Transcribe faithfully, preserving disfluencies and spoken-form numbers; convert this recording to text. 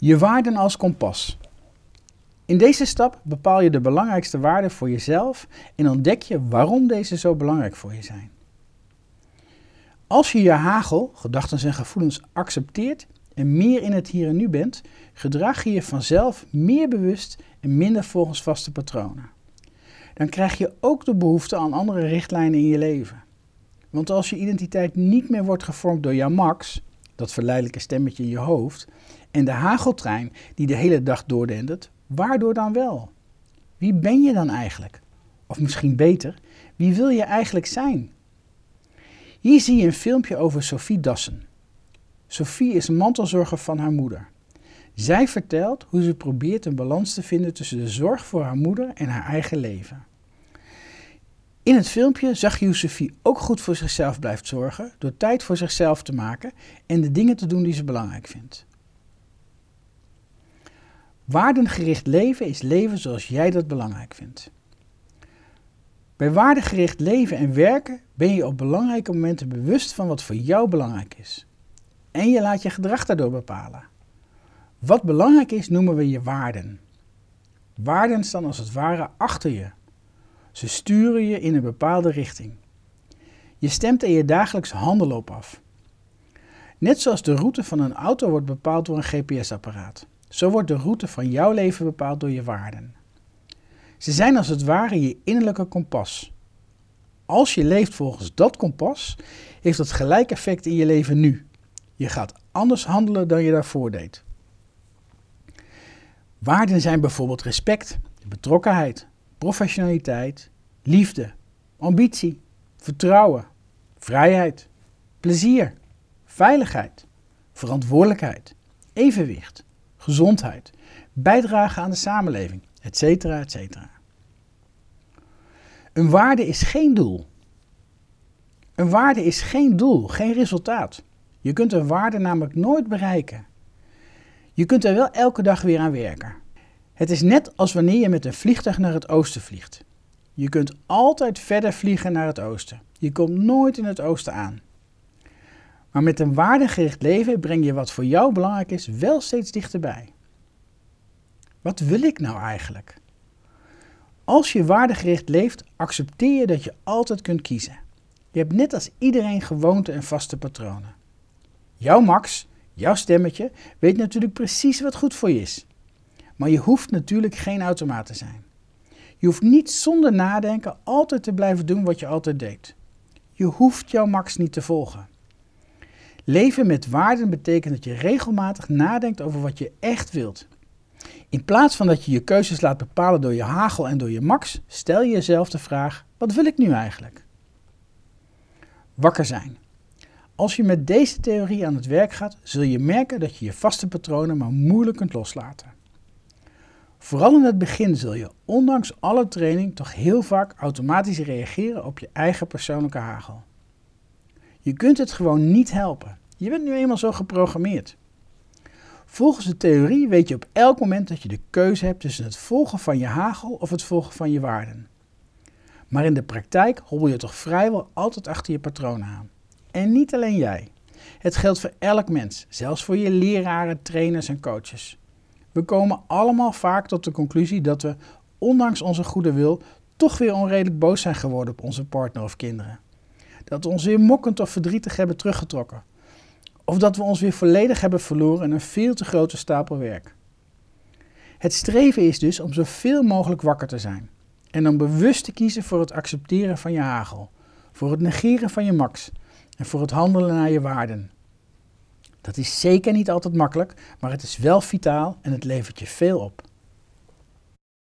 Je waarden als kompas. In deze stap bepaal je de belangrijkste waarden voor jezelf en ontdek je waarom deze zo belangrijk voor je zijn. Als je je hagel, gedachten en gevoelens accepteert en meer in het hier en nu bent, gedraag je je vanzelf meer bewust en minder volgens vaste patronen. Dan krijg je ook de behoefte aan andere richtlijnen in je leven. Want als je identiteit niet meer wordt gevormd door jouw max, dat verleidelijke stemmetje in je hoofd, en de hageltrein die de hele dag doordendert, waardoor dan wel? Wie ben je dan eigenlijk? Of misschien beter, wie wil je eigenlijk zijn? Hier zie je een filmpje over Sophie Dassen. Sophie is mantelzorger van haar moeder. Zij vertelt hoe ze probeert een balans te vinden tussen de zorg voor haar moeder en haar eigen leven. In het filmpje zag je hoe Sophie ook goed voor zichzelf blijft zorgen door tijd voor zichzelf te maken en de dingen te doen die ze belangrijk vindt. Waardengericht leven is leven zoals jij dat belangrijk vindt. Bij waardengericht leven en werken ben je op belangrijke momenten bewust van wat voor jou belangrijk is. En je laat je gedrag daardoor bepalen. Wat belangrijk is, noemen we je waarden. Waarden staan als het ware achter je. Ze sturen je in een bepaalde richting. Je stemt er je dagelijks handelen op af. Net zoals de route van een auto wordt bepaald door een G P S-apparaat. Zo wordt de route van jouw leven bepaald door je waarden. Ze zijn als het ware je innerlijke kompas. Als je leeft volgens dat kompas, heeft dat gelijk effect in je leven nu. Je gaat anders handelen dan je daarvoor deed. Waarden zijn bijvoorbeeld respect, betrokkenheid, professionaliteit, liefde, ambitie, vertrouwen, vrijheid, plezier, veiligheid, verantwoordelijkheid, evenwicht, gezondheid, bijdrage aan de samenleving, et cetera, et cetera. Een waarde is geen doel. Een waarde is geen doel, geen resultaat. Je kunt een waarde namelijk nooit bereiken. Je kunt er wel elke dag weer aan werken. Het is net als wanneer je met een vliegtuig naar het oosten vliegt. Je kunt altijd verder vliegen naar het oosten. Je komt nooit in het oosten aan. Maar met een waardegericht leven breng je wat voor jou belangrijk is wel steeds dichterbij. Wat wil ik nou eigenlijk? Als je waardegericht leeft, accepteer je dat je altijd kunt kiezen. Je hebt net als iedereen gewoonten en vaste patronen. Jouw max, jouw stemmetje, weet natuurlijk precies wat goed voor je is. Maar je hoeft natuurlijk geen automaat te zijn. Je hoeft niet zonder nadenken altijd te blijven doen wat je altijd deed. Je hoeft jouw max niet te volgen. Leven met waarden betekent dat je regelmatig nadenkt over wat je echt wilt. In plaats van dat je je keuzes laat bepalen door je hagel en door je max, stel je jezelf de vraag, wat wil ik nu eigenlijk? Wakker zijn. Als je met deze theorie aan het werk gaat, zul je merken dat je je vaste patronen maar moeilijk kunt loslaten. Vooral in het begin zul je, ondanks alle training, toch heel vaak automatisch reageren op je eigen persoonlijke hagel. Je kunt het gewoon niet helpen. Je bent nu eenmaal zo geprogrammeerd. Volgens de theorie weet je op elk moment dat je de keuze hebt tussen het volgen van je hagel of het volgen van je waarden. Maar in de praktijk hobbel je toch vrijwel altijd achter je patronen aan. En niet alleen jij. Het geldt voor elk mens, zelfs voor je leraren, trainers en coaches. We komen allemaal vaak tot de conclusie dat we, ondanks onze goede wil, toch weer onredelijk boos zijn geworden op onze partner of kinderen. Dat we ons weer mokkend of verdrietig hebben teruggetrokken. Of dat we ons weer volledig hebben verloren in een veel te grote stapel werk. Het streven is dus om zoveel mogelijk wakker te zijn. En dan bewust te kiezen voor het accepteren van je hagel. Voor het negeren van je max. En voor het handelen naar je waarden. Dat is zeker niet altijd makkelijk, maar het is wel vitaal en het levert je veel op.